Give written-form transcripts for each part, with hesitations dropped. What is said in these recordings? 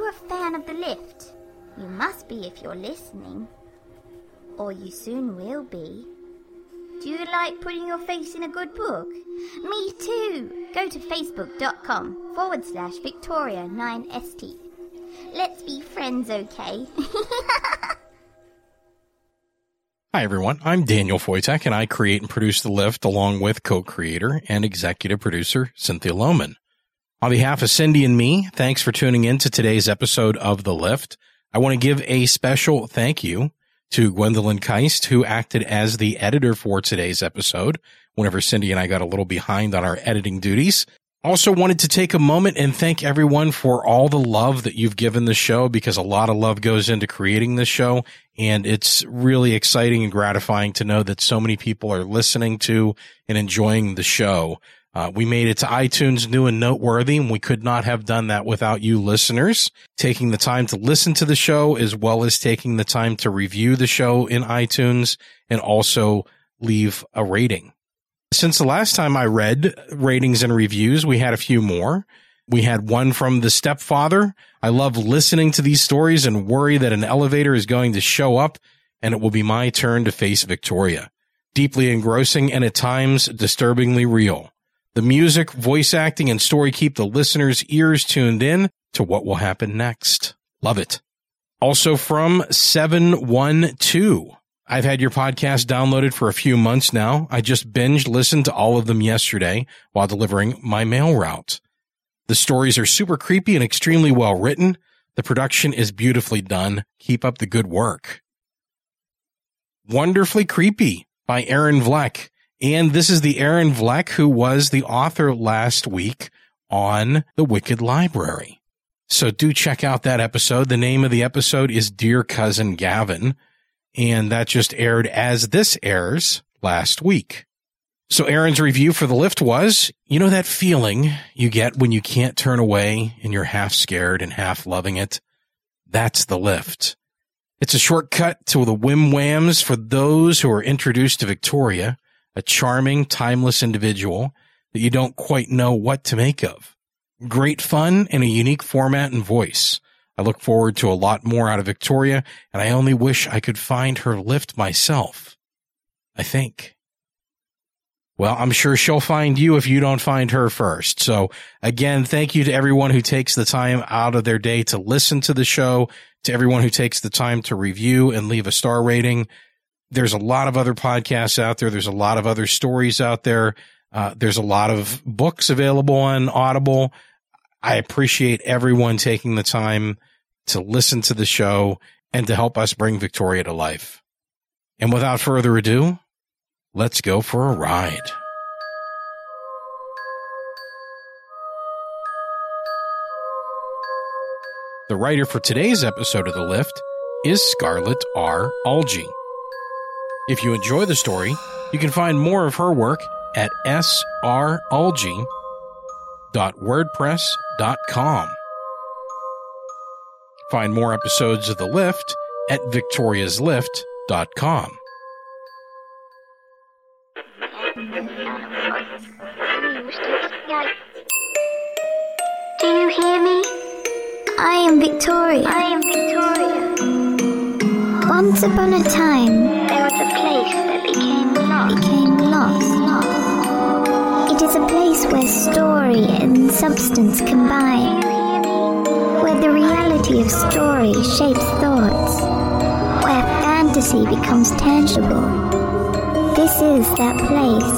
you a fan of the lift? You must be if you're listening. Or you soon will be. Do you like putting your face in a good book? Me too! Go to facebook.com/Victoria9ST. Let's be friends, okay? Hi, everyone. I'm Daniel Foytek, and I create and produce The Lift along with co-creator and executive producer Cynthia Loman. On behalf of Cindy and me, thanks for tuning in to today's episode of The Lift. I want to give a special thank you to Gwendolyn Keist, who acted as the editor for today's episode whenever Cindy and I got a little behind on our editing duties. Also wanted to take a moment and thank everyone for all the love that you've given the show, because a lot of love goes into creating this show, and it's really exciting and gratifying to know that so many people are listening to and enjoying the show. We made it to iTunes new and noteworthy, and we could not have done that without you listeners taking the time to listen to the show, as well as taking the time to review the show in iTunes and also leave a rating. Since the last time I read ratings and reviews, we had a few more. We had one from The Stepfather. I love listening to these stories and worry that an elevator is going to show up and it will be my turn to face Victoria. Deeply engrossing and at times disturbingly real. The music, voice acting, and story keep the listeners' ears tuned in to what will happen next. Love it. Also from 712. I've had your podcast downloaded for a few months now. I just binge listened to all of them yesterday while delivering my mail route. The stories are super creepy and extremely well written. The production is beautifully done. Keep up the good work. Wonderfully Creepy by Aaron Vleck. And this is the Aaron Vleck who was the author last week on The Wicked Library. So do check out that episode. The name of the episode is Dear Cousin Gavin. And that just aired as this airs last week. So Aaron's review for The Lift was, you know that feeling you get when you can't turn away and you're half scared and half loving it? That's The Lift. It's a shortcut to the whim whams for those who are introduced to Victoria, a charming, timeless individual that you don't quite know what to make of. Great fun and a unique format and voice. I look forward to a lot more out of Victoria, and I only wish I could find her lift myself. I think. Well, I'm sure she'll find you if you don't find her first. So again, thank you to everyone who takes the time out of their day to listen to the show, to everyone who takes the time to review and leave a star rating. There's a lot of other podcasts out there. There's a lot of other stories out there. There's a lot of books available on Audible. I appreciate everyone taking the time to listen to the show and to help us bring Victoria to life. And without further ado, let's go for a ride. The writer for today's episode of The Lift is Scarlett R. Algee. If you enjoy the story, you can find more of her work at sralgee.wordpress.com. Find more episodes of The Lift at victoriaslift.com. Do you hear me? I am Victoria. I am Victoria. Once upon a time, a place that became lost. It is a place where story and substance combine, where the reality of story shapes thoughts, where fantasy becomes tangible. This is that place.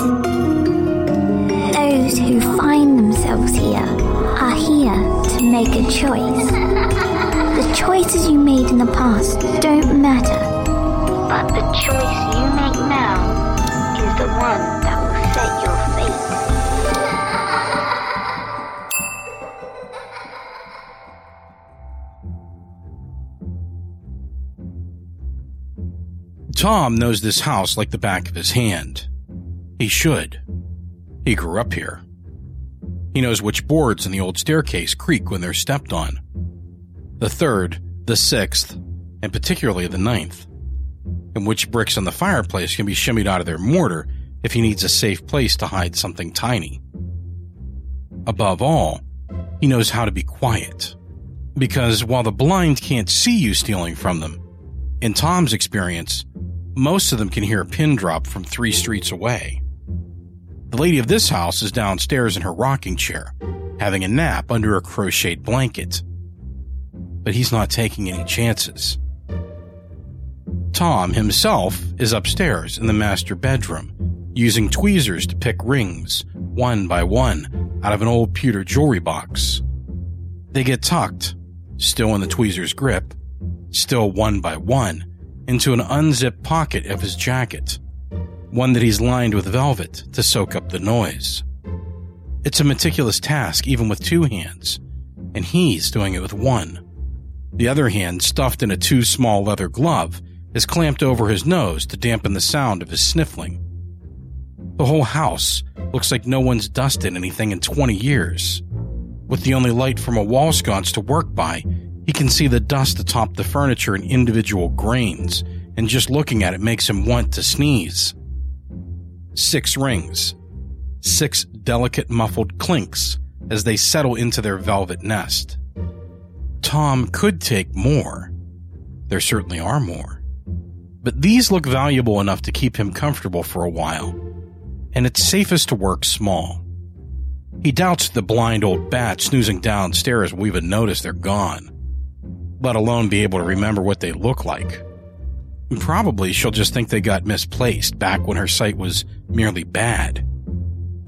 Those who find themselves here are here to make a choice. The choices you made in the past don't matter. But the choice you make now is the one that will set your fate. Tom knows this house like the back of his hand. He should. He grew up here. He knows which boards in the old staircase creak when they're stepped on. The third, the sixth, and particularly the ninth. And which bricks on the fireplace can be shimmied out of their mortar if he needs a safe place to hide something tiny. Above all, he knows how to be quiet, because while the blind can't see you stealing from them, in Tom's experience, most of them can hear a pin drop from 3 streets away. The lady of this house is downstairs in her rocking chair, having a nap under a crocheted blanket. But he's not taking any chances. Tom himself is upstairs in the master bedroom, using tweezers to pick rings, one by one, out of an old pewter jewelry box. They get tucked, still in the tweezer's grip, still one by one, into an unzipped pocket of his jacket, one that he's lined with velvet to soak up the noise. It's a meticulous task even with 2 hands, and he's doing it with 1. The other hand, stuffed in a too small leather glove, is clamped over his nose to dampen the sound of his sniffling. The whole house looks like no one's dusted anything in 20 years. With the only light from a wall sconce to work by, he can see the dust atop the furniture in individual grains, and just looking at it makes him want to sneeze. 6 rings. 6 delicate muffled clinks as they settle into their velvet nest. Tom could take more. There certainly are more. But these look valuable enough to keep him comfortable for a while, and it's safest to work small. He doubts the blind old bat snoozing downstairs will even notice they're gone, let alone be able to remember what they look like. And probably she'll just think they got misplaced back when her sight was merely bad,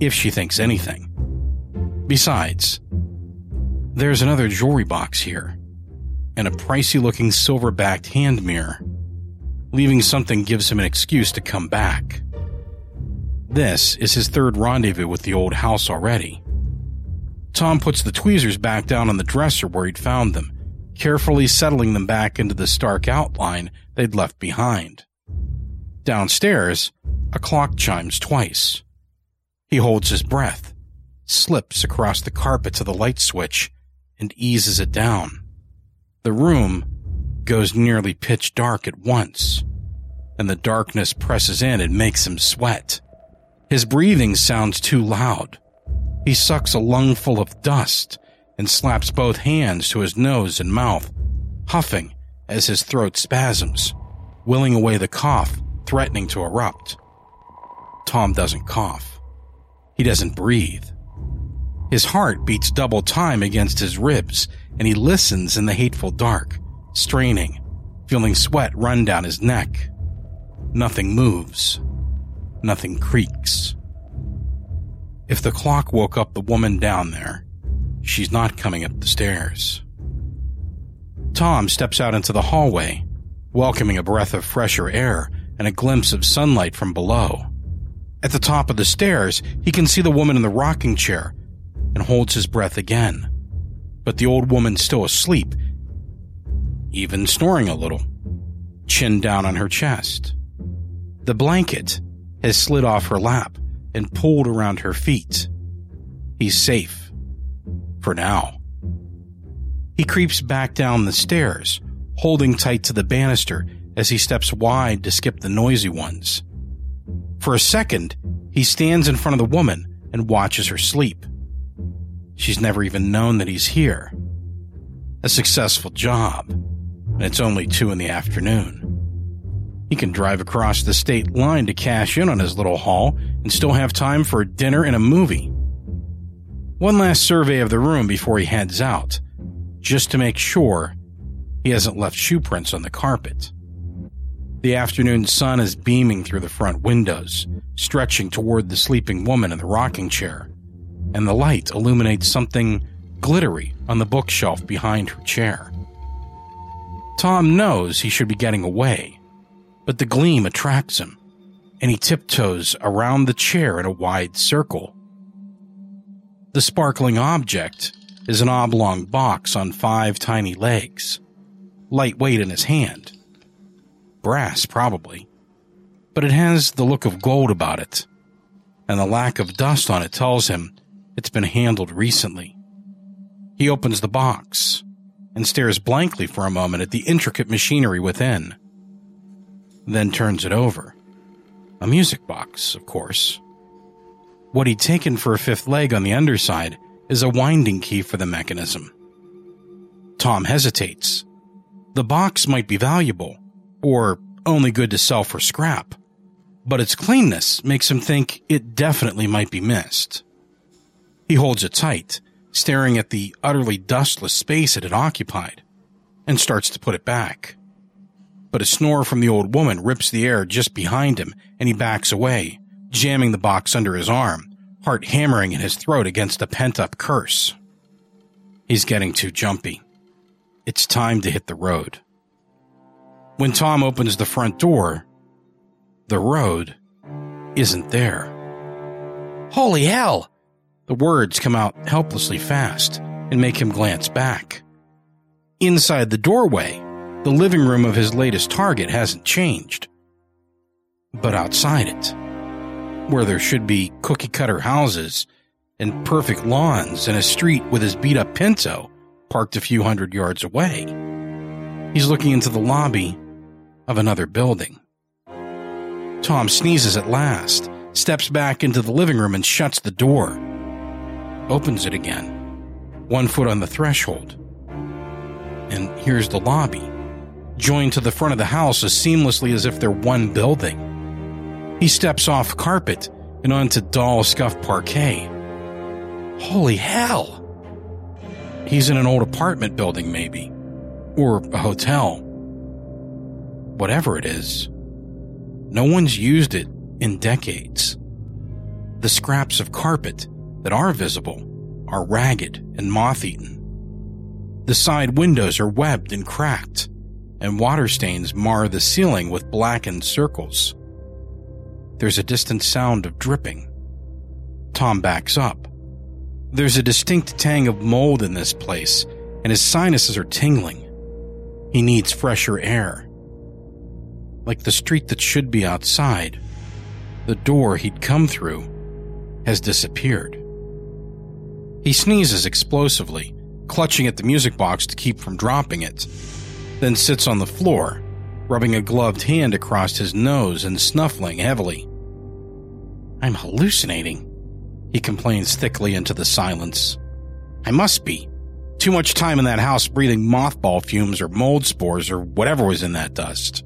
if she thinks anything. Besides, there's another jewelry box here, and a pricey-looking silver-backed hand mirror. Leaving something gives him an excuse to come back. This is his 3rd rendezvous with the old house already. Tom puts the tweezers back down on the dresser where he'd found them, carefully settling them back into the stark outline they'd left behind. Downstairs, a clock chimes twice. He holds his breath, slips across the carpet to the light switch, and eases it down. The room goes nearly pitch dark at once, and the darkness presses in and makes him sweat. His breathing sounds too loud. He sucks a lungful of dust and slaps both hands to his nose and mouth, huffing as his throat spasms, willing away the cough threatening to erupt. Tom doesn't cough. He doesn't breathe. His heart beats double time against his ribs, and he listens in the hateful dark, straining, feeling sweat run down his neck. Nothing moves. Nothing creaks. If the clock woke up the woman down there, she's not coming up the stairs. Tom steps out into the hallway, welcoming a breath of fresher air and a glimpse of sunlight from below. At the top of the stairs, he can see the woman in the rocking chair and holds his breath again. But the old woman's still asleep, even snoring a little, chin down on her chest. The blanket has slid off her lap and pulled around her feet. He's safe. For now. He creeps back down the stairs, holding tight to the banister as he steps wide to skip the noisy ones. For a second, he stands in front of the woman and watches her sleep. She's never even known that he's here. A successful job, and it's only 2 p.m. He can drive across the state line to cash in on his little haul and still have time for a dinner and a movie. One last survey of the room before he heads out, just to make sure he hasn't left shoe prints on the carpet. The afternoon sun is beaming through the front windows, stretching toward the sleeping woman in the rocking chair, and the light illuminates something glittery on the bookshelf behind her chair. Tom knows he should be getting away, but the gleam attracts him, and he tiptoes around the chair in a wide circle. The sparkling object is an oblong box on 5 tiny legs, lightweight in his hand. Brass, probably, but it has the look of gold about it, and the lack of dust on it tells him it's been handled recently. He opens the box and stares blankly for a moment at the intricate machinery within, then turns it over. A music box, of course. What he'd taken for a 5th leg on the underside is a winding key for the mechanism. Tom hesitates. The box might be valuable, or only good to sell for scrap, but its cleanness makes him think it definitely might be missed. He holds it tight, staring at the utterly dustless space it had occupied, and starts to put it back. But a snore from the old woman rips the air just behind him, and he backs away, jamming the box under his arm, heart hammering in his throat against a pent-up curse. He's getting too jumpy. It's time to hit the road. When Tom opens the front door, the road isn't there. Holy hell! The words come out helplessly fast and make him glance back. Inside the doorway, the living room of his latest target hasn't changed. But outside it, where there should be cookie-cutter houses and perfect lawns and a street with his beat-up Pinto parked a few hundred yards away, he's looking into the lobby of another building. Tom sneezes at last, steps back into the living room and shuts the door. Opens it again, one foot on the threshold, and here's the lobby, joined to the front of the house as seamlessly as if they're one building. He steps off carpet and onto dull, scuffed parquet. Holy hell! He's in an old apartment building, maybe, or a hotel. Whatever it is, no one's used it in decades. The scraps of carpet that are visible are ragged and moth-eaten. The side windows are webbed and cracked, and water stains mar the ceiling with blackened circles. There's a distant sound of dripping. Tom backs up. There's a distinct tang of mold in this place, and his sinuses are tingling. He needs fresher air. Like the street that should be outside, the door he'd come through has disappeared. He sneezes explosively, clutching at the music box to keep from dropping it, then sits on the floor, rubbing a gloved hand across his nose and snuffling heavily. "I'm hallucinating," he complains thickly into the silence. "I must be. Too much time in that house breathing mothball fumes or mold spores or whatever was in that dust."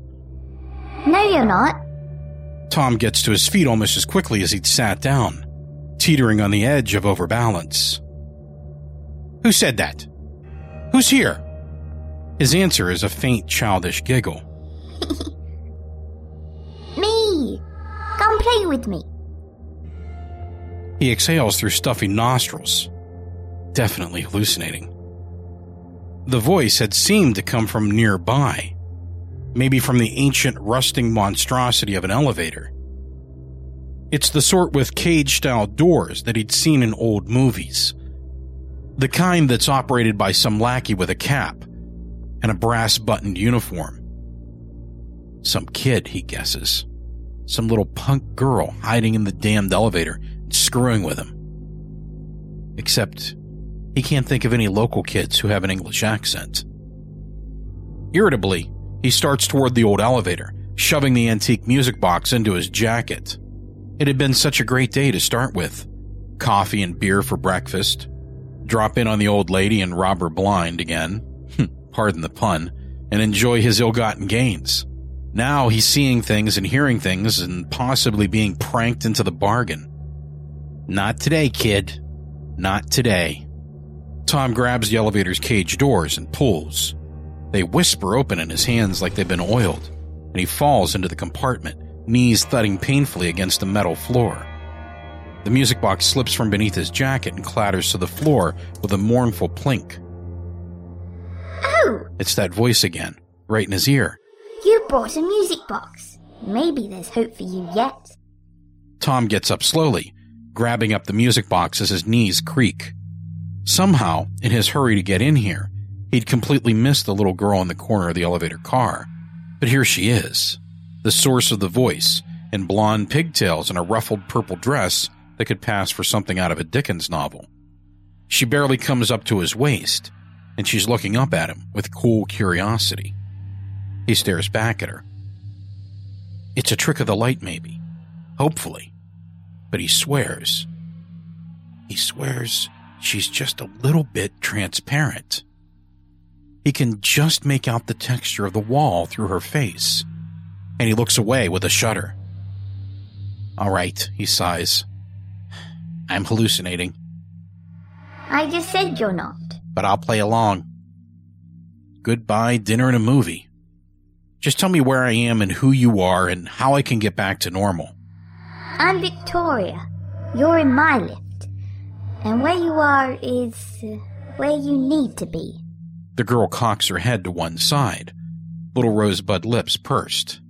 "No, you're not." Tom gets to his feet almost as quickly as he'd sat down, teetering on the edge of overbalance. "Who said that? Who's here?" His answer is a faint, childish giggle. "Me! Come play with me." He exhales through stuffy nostrils, definitely hallucinating. The voice had seemed to come from nearby, maybe from the ancient, rusting monstrosity of an elevator. It's the sort with cage-style doors that he'd seen in old movies. The kind that's operated by some lackey with a cap and a brass-buttoned uniform. Some kid, he guesses. Some little punk girl hiding in the damned elevator and screwing with him. Except he can't think of any local kids who have an English accent. Irritably, he starts toward the old elevator, shoving the antique music box into his jacket. It had been such a great day to start with. Coffee and beer for breakfast. Drop in on the old lady and rob her blind again. Pardon the pun. And enjoy his ill-gotten gains. Now he's seeing things and hearing things and possibly being pranked into the bargain. Not today, kid. Not today. Tom grabs the elevator's cage doors and pulls. They whisper open in his hands like they've been oiled, and he falls into the compartment, knees thudding painfully against the metal floor. The music box slips from beneath his jacket and clatters to the floor with a mournful plink. "Oh!" It's that voice again, right in his ear. "You brought a music box. Maybe there's hope for you yet." Tom gets up slowly, grabbing up the music box as his knees creak. Somehow, in his hurry to get in here, he'd completely missed the little girl in the corner of the elevator car. But here she is, the source of the voice, in blonde pigtails and a ruffled purple dress that could pass for something out of a Dickens novel. She barely comes up to his waist, and she's looking up at him with cool curiosity. He stares back at her. It's a trick of the light, maybe. Hopefully. But he swears. He swears she's just a little bit transparent. He can just make out the texture of the wall through her face, and he looks away with a shudder. All right, he sighs. I'm hallucinating. I just said you're not. But I'll play along. Goodbye, dinner and a movie. Just tell me where I am and who you are and how I can get back to normal. I'm Victoria. You're in my lift. And where you are is where you need to be. The girl cocks her head to one side, little rosebud lips pursed.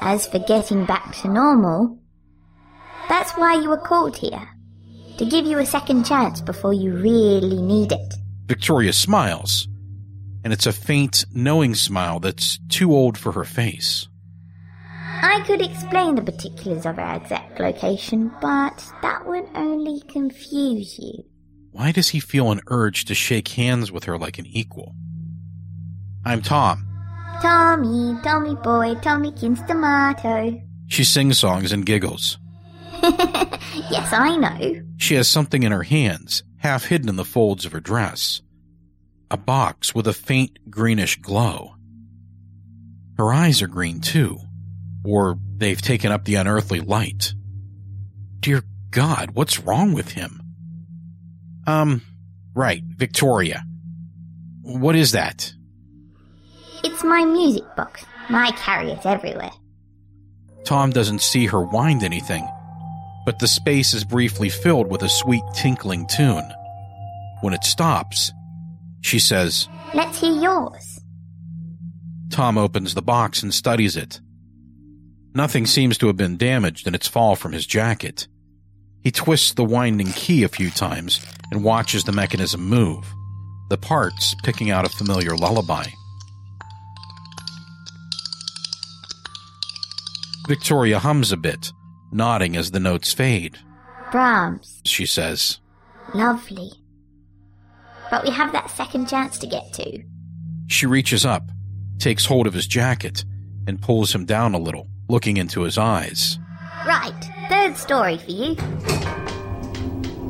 As for getting back to normal, that's why you were called here. To give you a second chance before you really need it. Victoria smiles, and it's a faint, knowing smile that's too old for her face. I could explain the particulars of our exact location, but that would only confuse you. Why does he feel an urge to shake hands with her like an equal? I'm Tom. Tommy, Tommy boy, Tommykins tomato. She sings songs and giggles. Yes, I know. She has something in her hands, half hidden in the folds of her dress. A box with a faint greenish glow. Her eyes are green too, or they've taken up the unearthly light. Dear God, what's wrong with him? Right, Victoria. What is that? It's my music box. I carry it everywhere. Tom doesn't see her wind anything, but the space is briefly filled with a sweet tinkling tune. When it stops, she says, Let's hear yours. Tom opens the box and studies it. Nothing seems to have been damaged in its fall from his jacket. He twists the winding key a few times and watches the mechanism move, the parts picking out a familiar lullaby. Victoria hums a bit, nodding as the notes fade. Brahms, she says. Lovely. But we have that second chance to get to. She reaches up, takes hold of his jacket, and pulls him down a little, looking into his eyes. Right, third story for you.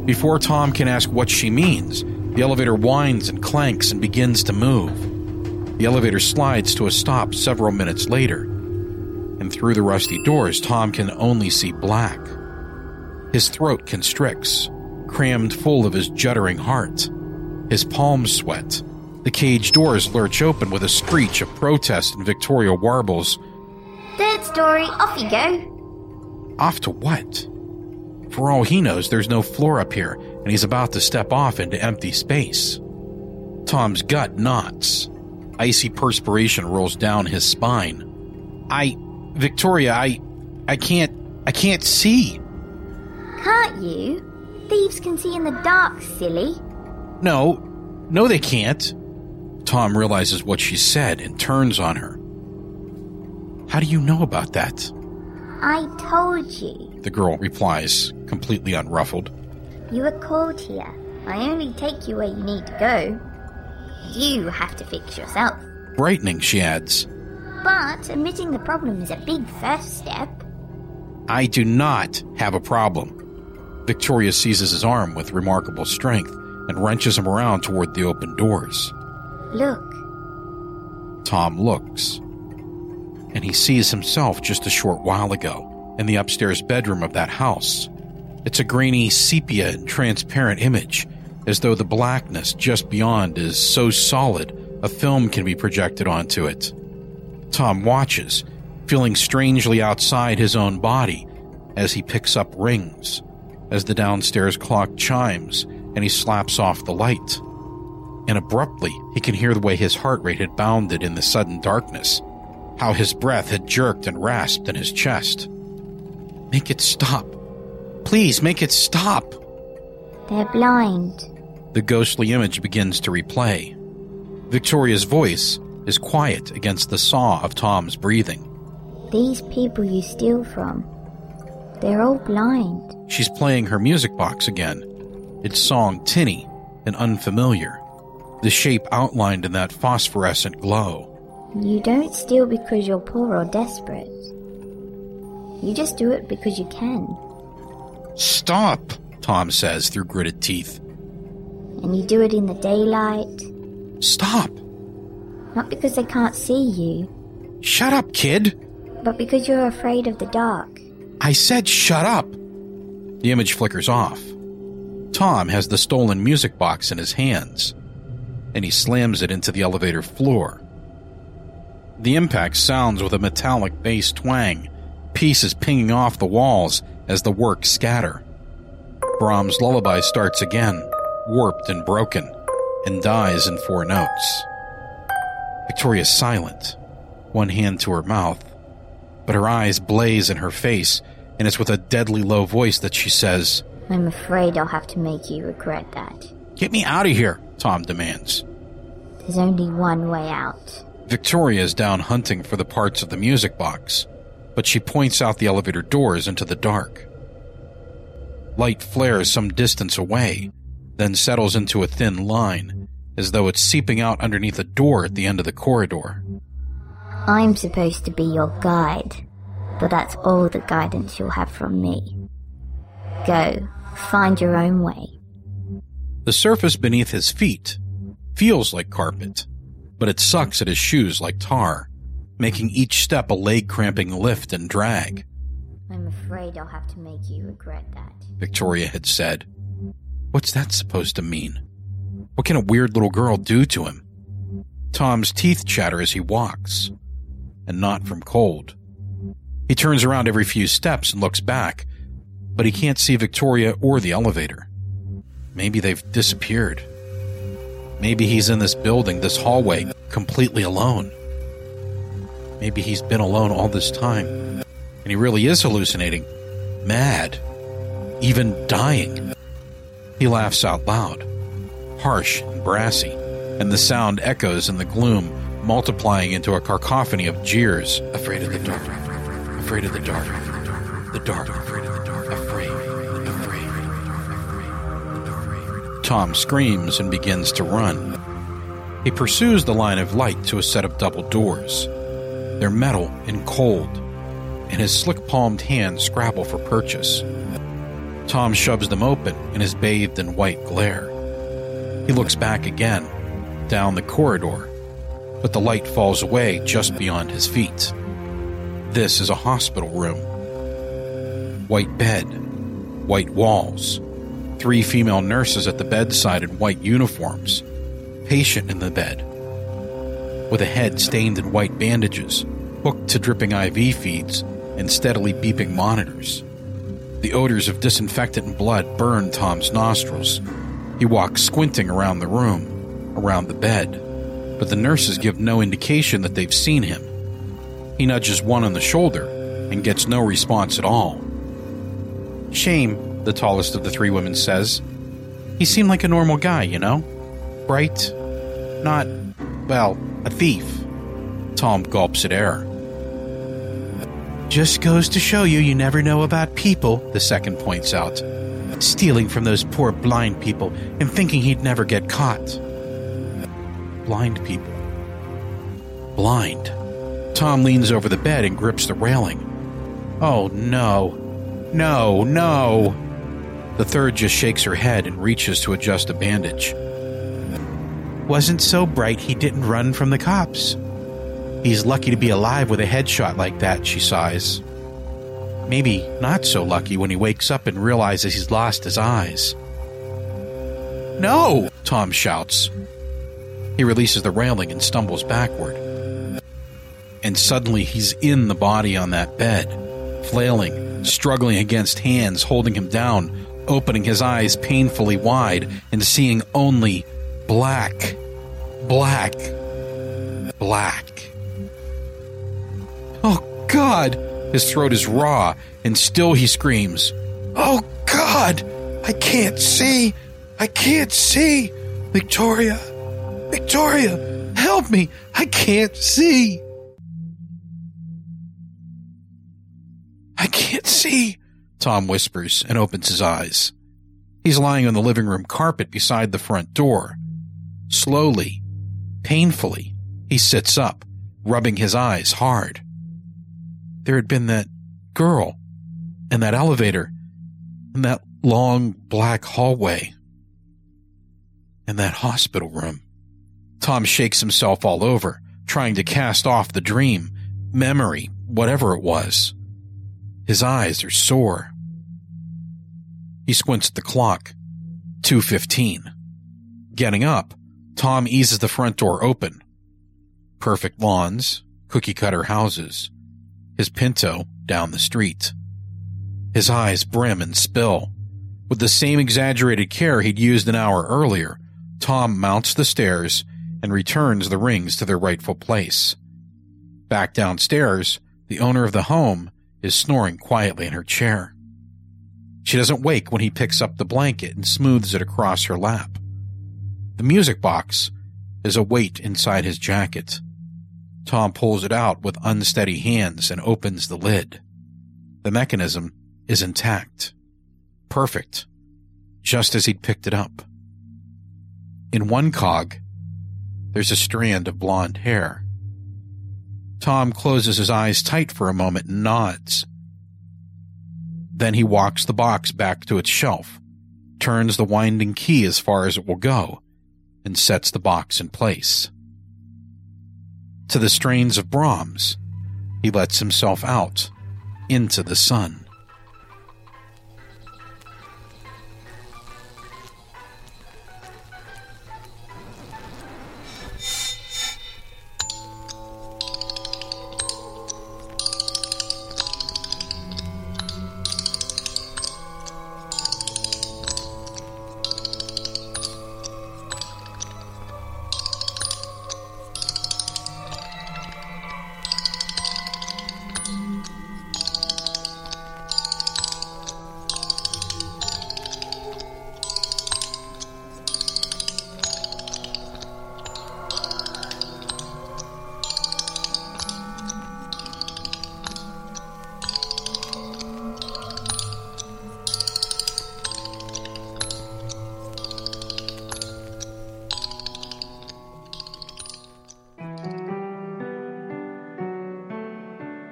Before Tom can ask what she means, the elevator whines and clanks and begins to move. The elevator slides to a stop several minutes later, and through the rusty doors, Tom can only see black. His throat constricts, crammed full of his juddering heart. His palms sweat. The cage doors lurch open with a screech of protest, and Victoria warbles, Third story, off you go. Off to what? For all he knows, there's no floor up here, and he's about to step off into empty space. Tom's gut knots. Icy perspiration rolls down his spine. Victoria, I can't see. Can't you? Thieves can see in the dark, silly. No, they can't. Tom realizes what she said and turns on her. How do you know about that? I told you, the girl replies, completely unruffled. You are called here. I only take you where you need to go. You have to fix yourself. Brightening, she adds. But admitting the problem is a big first step. I do not have a problem. Victoria seizes his arm with remarkable strength and wrenches him around toward the open doors. Look. Tom looks, and he sees himself just a short while ago in the upstairs bedroom of that house. It's a grainy sepia and transparent image, as though the blackness just beyond is so solid a film can be projected onto it. Tom watches, feeling strangely outside his own body as he picks up rings, as the downstairs clock chimes and he slaps off the light. And abruptly, he can hear the way his heart rate had bounded in the sudden darkness, how his breath had jerked and rasped in his chest. Make it stop. Please, make it stop. They're blind. The ghostly image begins to replay. Victoria's voice is quiet against the saw of Tom's breathing. These people you steal from, they're all blind. She's playing her music box again, its song tinny and unfamiliar, the shape outlined in that phosphorescent glow. You don't steal because you're poor or desperate. You just do it because you can. Stop, Tom says through gritted teeth. And you do it in the daylight. Stop. Not because they can't see you. Shut up, kid! But because you're afraid of the dark. I said shut up! The image flickers off. Tom has the stolen music box in his hands, and he slams it into the elevator floor. The impact sounds with a metallic bass twang, pieces pinging off the walls as the works scatter. Brahms' lullaby starts again, warped and broken, and dies in four notes. Victoria's silent, one hand to her mouth, but her eyes blaze in her face, and it's with a deadly low voice that she says, I'm afraid I'll have to make you regret that. Get me out of here, Tom demands. There's only one way out. Victoria is down hunting for the parts of the music box, but she points out the elevator doors into the dark. Light flares some distance away, then settles into a thin line, as though it's seeping out underneath a door at the end of the corridor. I'm supposed to be your guide, but that's all the guidance you'll have from me. Go, find your own way. The surface beneath his feet feels like carpet, but it sucks at his shoes like tar, making each step a leg-cramping lift and drag. I'm afraid I'll have to make you regret that, Victoria had said. What's that supposed to mean? What can a weird little girl do to him? Tom's teeth chatter as he walks, and not from cold. He turns around every few steps and looks back, but he can't see Victoria or the elevator. Maybe they've disappeared. Maybe he's in this building, this hallway, completely alone. Maybe he's been alone all this time, and he really is hallucinating, mad, even dying. He laughs out loud, harsh and brassy, and the sound echoes in the gloom, multiplying into a cacophony of jeers. Afraid of the dark, afraid of the dark, the dark, afraid of the dark. Tom screams and begins to run. He pursues the line of light to a set of double doors. They're metal and cold, and his slick-palmed hands scrabble for purchase. Tom shoves them open and is bathed in white glare. He looks back again, down the corridor, but the light falls away just beyond his feet. This is a hospital room. White bed, white walls. 3 female nurses at the bedside in white uniforms, patient in the bed, with a head stained in white bandages, hooked to dripping IV feeds and steadily beeping monitors. The odors of disinfectant and blood burn Tom's nostrils. He walks squinting around the room, around the bed, but the nurses give no indication that they've seen him. He nudges one on the shoulder and gets no response at all. Shame, the tallest of the 3 women says. He seemed like a normal guy, you know? Bright. Not, well, a thief. Tom gulps at air. Just goes to show you never know about people, the second points out. Stealing from those poor blind people and thinking he'd never get caught. Blind people. Blind. Tom leans over the bed and grips the railing. Oh, no. No, no. The third just shakes her head and reaches to adjust a bandage. Wasn't so bright he didn't run from the cops. He's lucky to be alive with a headshot like that, she sighs. Maybe not so lucky when he wakes up and realizes he's lost his eyes. No, Tom shouts. He releases the railing and stumbles backward. And suddenly he's in the body on that bed, flailing, struggling against hands holding him down, opening his eyes painfully wide and seeing only black, black, black. Oh, God! His throat is raw, and still he screams. Oh, God! I can't see! I can't see! Victoria! Victoria! Help me! I can't see! See, Tom whispers and opens his eyes. He's lying on the living room carpet beside the front door. Slowly, painfully, he sits up, rubbing his eyes hard. There had been that girl, and that elevator, and that long black hallway, and that hospital room. Tom shakes himself all over, trying to cast off the dream, memory, whatever it was. His eyes are sore. He squints at the clock. 2:15. Getting up, Tom eases the front door open. Perfect lawns, cookie-cutter houses. His Pinto down the street. His eyes brim and spill. With the same exaggerated care he'd used an hour earlier, Tom mounts the stairs and returns the rings to their rightful place. Back downstairs, the owner of the home is snoring quietly in her chair. She doesn't wake when he picks up the blanket and smooths it across her lap. The music box is a weight inside his jacket. Tom pulls it out with unsteady hands and opens the lid. The mechanism is intact. Perfect. Just as he'd picked it up. In one cog, there's a strand of blonde hair. Tom closes his eyes tight for a moment and nods. Then he walks the box back to its shelf, turns the winding key as far as it will go, and sets the box in place. To the strains of Brahms, he lets himself out into the sun.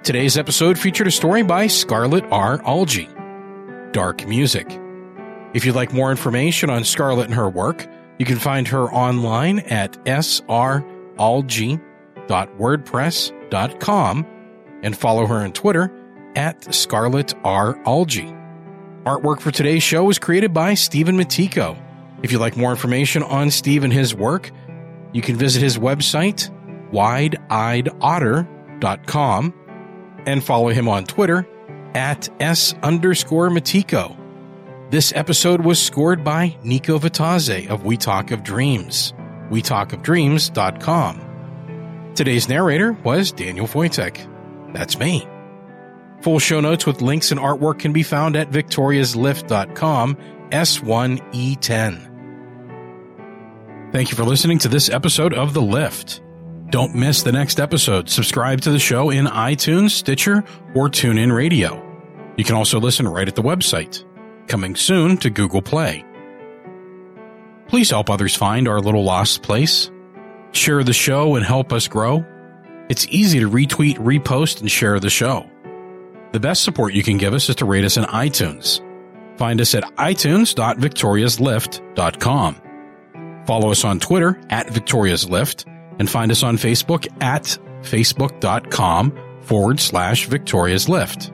Today's episode featured a story by Scarlett R. Algee, Dark Music. If you'd like more information on Scarlett and her work, you can find her online at sralgee.wordpress.com and follow her on Twitter at Scarlett R. Algee. Artwork for today's show was created by Stephen Matiko. If you'd like more information on Steve and his work, you can visit his website, wideeyedotter.com, and follow him on Twitter at S_Matiko. This episode was scored by Nico Vitaze of We Talk of Dreams, wetalkofdreams.com. Today's narrator was Daniel Foytek. That's me. Full show notes with links and artwork can be found at victoriaslift.com, S1E10. Thank you for listening to this episode of The Lift. Don't miss the next episode. Subscribe to the show in iTunes, Stitcher, or TuneIn Radio. You can also listen right at the website. Coming soon to Google Play. Please help others find our little lost place. Share the show and help us grow. It's easy to retweet, repost, and share the show. The best support you can give us is to rate us in iTunes. Find us at itunes.victoriaslift.com. Follow us on Twitter at victoriaslift. And find us on Facebook at facebook.com/Victoria's Lift.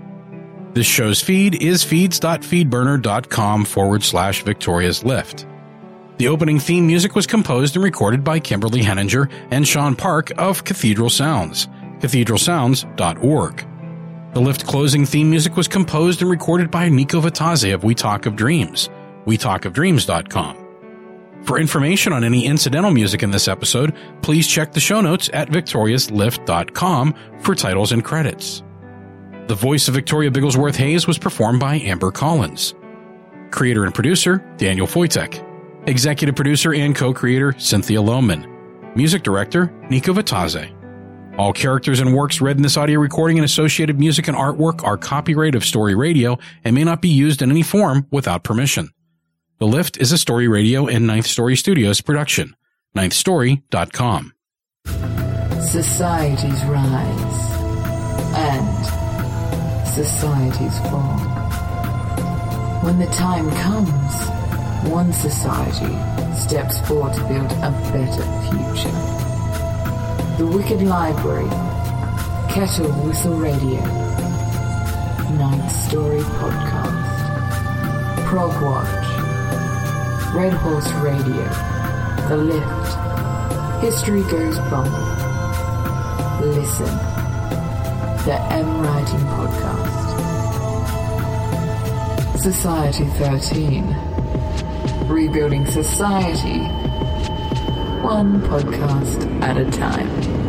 This show's feed is feeds.feedburner.com/Victoria's Lift. The opening theme music was composed and recorded by Kimberly Henninger and Sean Park of Cathedral Sounds, Cathedralsounds.org. The Lift closing theme music was composed and recorded by Nico Vitaze of We Talk of Dreams, wetalkofdreams.com. For information on any incidental music in this episode, please check the show notes at victoriaslift.com for titles and credits. The voice of Victoria Bigglesworth Hayes was performed by Amber Collins. Creator and producer, Daniel Foytek. Executive producer and co-creator, Cynthia Loman. Music director, Nico Vitaze. All characters and works read in this audio recording and associated music and artwork are copyright of Story Radio and may not be used in any form without permission. The Lift is a Story Radio and Ninth Story Studios production. Ninthstory.com. Societies rise and societies fall. When the time comes, one society steps forward to build a better future. The Wicked Library, Kettle Whistle Radio, Ninth Story Podcast, Prog Watch, Red Horse Radio, The Lift, History Goes Bumble, Listen, The M Writing Podcast, Society 13, Rebuilding Society, one podcast at a time.